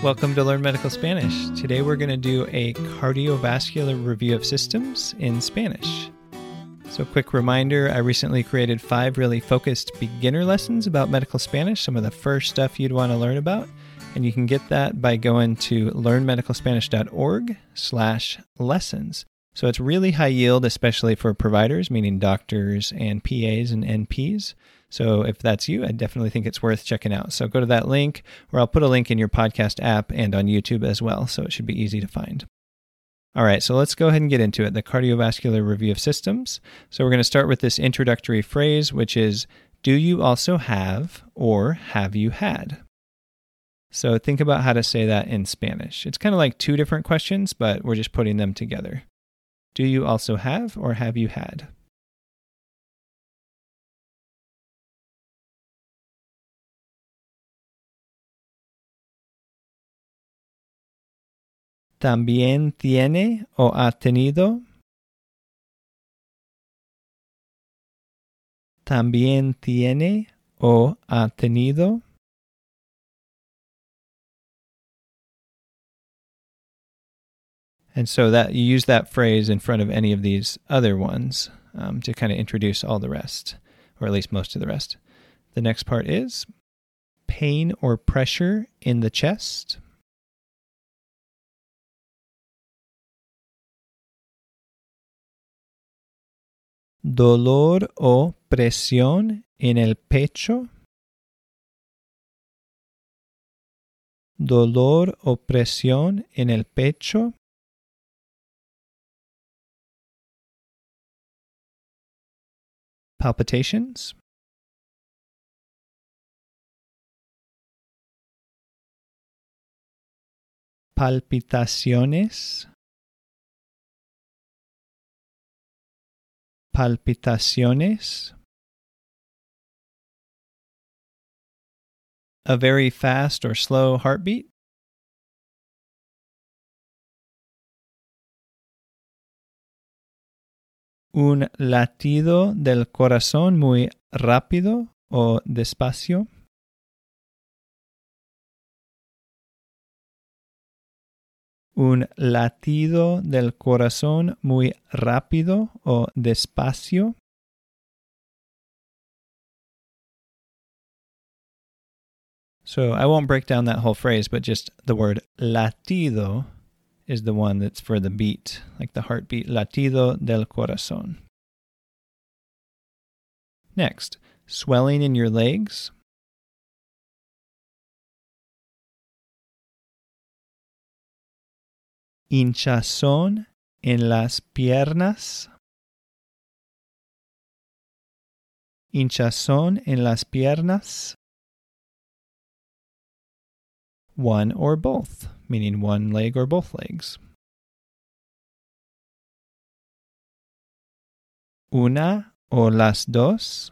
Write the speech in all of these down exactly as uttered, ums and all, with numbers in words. Welcome to Learn Medical Spanish. Today we're going to do a cardiovascular review of systems in Spanish. So quick reminder, I recently created five really focused beginner lessons about medical Spanish, some of the first stuff you'd want to learn about. And you can get that by going to learn medical spanish dot org slash lessons. So it's really high yield, especially for providers, meaning doctors and P As and N Ps. So if that's you, I definitely think it's worth checking out. So go to that link, or I'll put a link in your podcast app and on YouTube as well, so it should be easy to find. All right, so let's go ahead and get into it, the cardiovascular review of systems. So we're going to start with this introductory phrase, which is, do you also have or have you had? So think about how to say that in Spanish. It's kind of like two different questions, but we're just putting them together. Do you also have or have you had? ¿También tiene o ha tenido? ¿También tiene o ha tenido? And so that you use that phrase in front of any of these other ones um, to kind of introduce all the rest, or at least most of the rest. The next part is pain or pressure in the chest. Dolor o presión en el pecho. Dolor o presión en el pecho. Palpitations. Palpitaciones. Palpitaciones. A very fast or slow heartbeat. Un latido del corazón muy rápido o despacio. Un latido del corazón muy rápido o despacio. So I won't break down that whole phrase, but just the word latido is the one that's for the beat, like the heartbeat, latido del corazón. Next, swelling in your legs. Hinchazón en las piernas. Hinchazón en las piernas. One or both, meaning one leg or both legs. Una o las dos.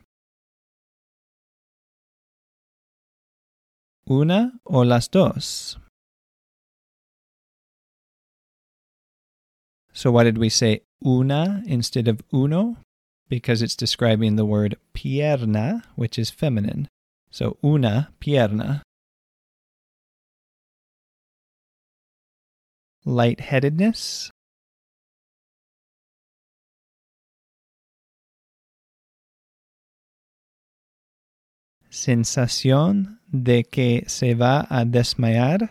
Una o las dos. So why did we say una instead of uno? Because it's describing the word pierna, which is feminine. So una pierna. Lightheadedness. Sensación de que se va a desmayar.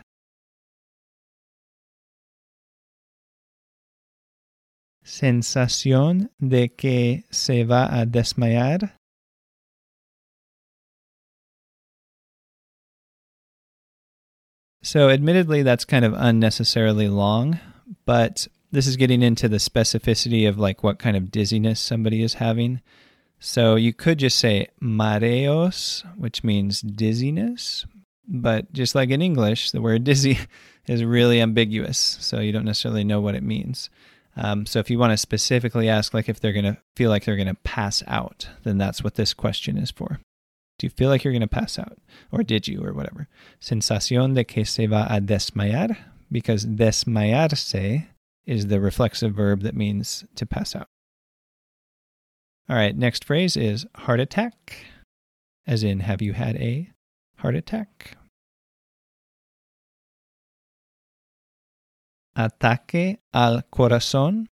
Sensación de que se va a desmayar. So admittedly, that's kind of unnecessarily long, but this is getting into the specificity of like what kind of dizziness somebody is having. So you could just say mareos, which means dizziness, but just like in English, the word dizzy is really ambiguous, so you don't necessarily know what it means. Um, so if you want to specifically ask like if they're going to feel like they're going to pass out, then that's what this question is for. Do you feel like you're going to pass out? Or did you? Or whatever. Sensación de que se va a desmayar. Because desmayarse is the reflexive verb that means to pass out. All right, next phrase is heart attack. As in, have you had a heart attack? ataque al corazón,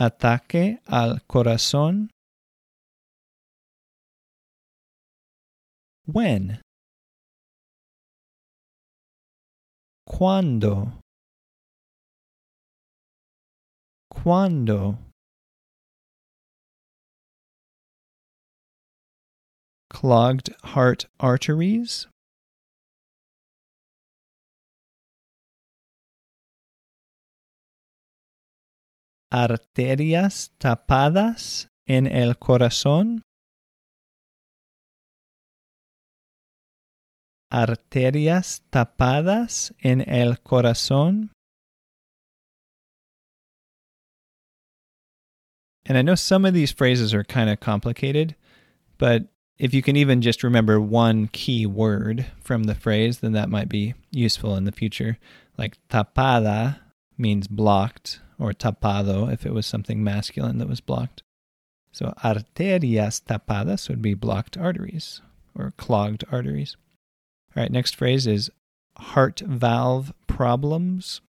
ataque al corazón. When? Cuando? Cuando? Clogged heart arteries, arterias tapadas en el corazón, arterias tapadas en el corazón. And I know some of these phrases are kind of complicated, but if you can even just remember one key word from the phrase, then that might be useful in the future. Like tapada means blocked, or tapado if it was something masculine that was blocked. So arterias tapadas would be blocked arteries or clogged arteries. All right, next phrase is heart valve problems.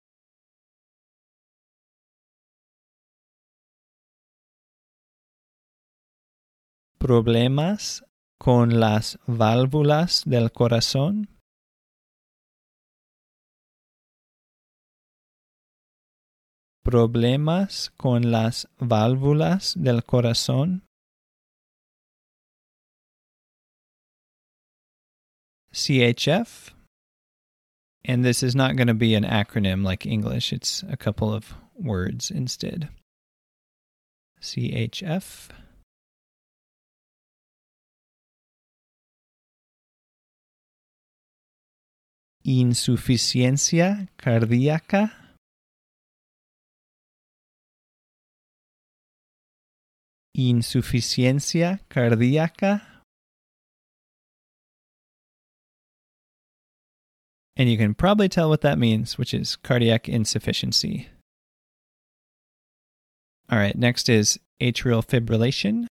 Problemas con las válvulas del corazón. Problemas con las válvulas del corazón. C H F. And this is not going to be an acronym like English. It's a couple of words instead. C H F. Insuficiencia cardíaca. Insuficiencia cardíaca. And you can probably tell what that means, which is cardiac insufficiency. All right, next is atrial fibrillation.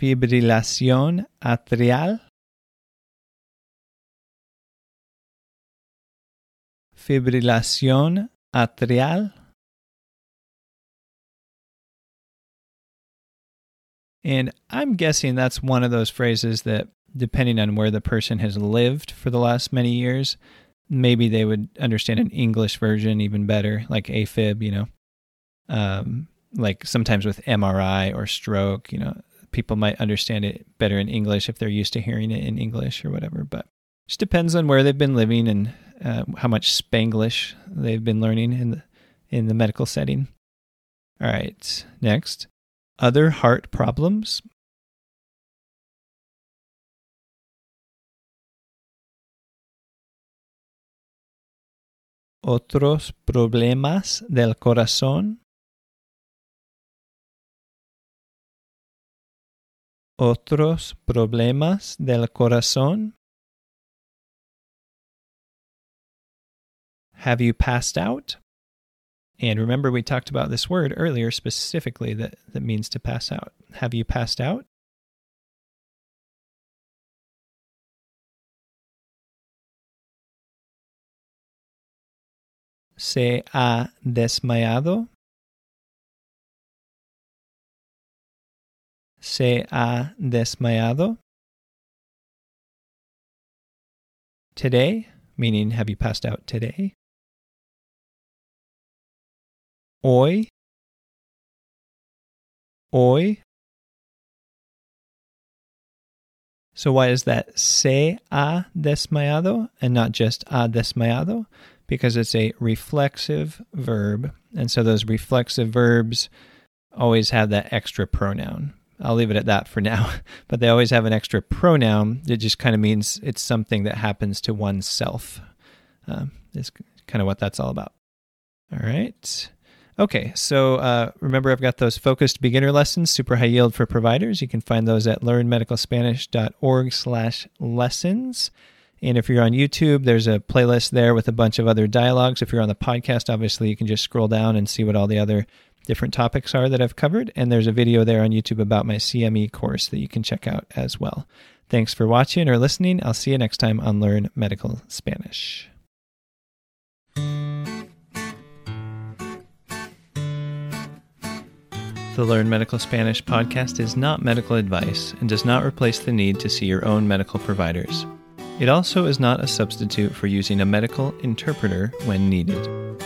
Fibrilación atrial. Fibrilación atrial. And I'm guessing that's one of those phrases that, depending on where the person has lived for the last many years, maybe they would understand an English version even better, like AFib, you know. Um, like sometimes with M R I or stroke, you know. People might understand it better in English if they're used to hearing it in English or whatever, but it just depends on where they've been living and uh, how much Spanglish they've been learning in the, in the medical setting. All right, next. Other heart problems. Otros problemas del corazón. Otros problemas del corazón. Have you passed out? And remember, we talked about this word earlier specifically that, that means to pass out. Have you passed out? Se ha desmayado. Se ha desmayado. Today, meaning have you passed out today? Hoy. Hoy. So why is that se ha desmayado and not just ha desmayado? Because it's a reflexive verb. And so those reflexive verbs always have that extra pronoun. I'll leave it at that for now, but they always have an extra pronoun that just kind of means it's something that happens to oneself. Um, is kind of what that's all about. All right. Okay, so uh, remember I've got those focused beginner lessons, super high yield for providers. You can find those at learnmedicalspanish.org slash lessons. And if you're on YouTube, there's a playlist there with a bunch of other dialogues. If you're on the podcast, obviously you can just scroll down and see what all the other different topics are that I've covered, and there's a video there on YouTube about my C M E course that you can check out as well. Thanks for watching or listening. I'll see you next time on Learn Medical Spanish. The Learn Medical Spanish podcast is not medical advice and does not replace the need to see your own medical providers. It also is not a substitute for using a medical interpreter when needed.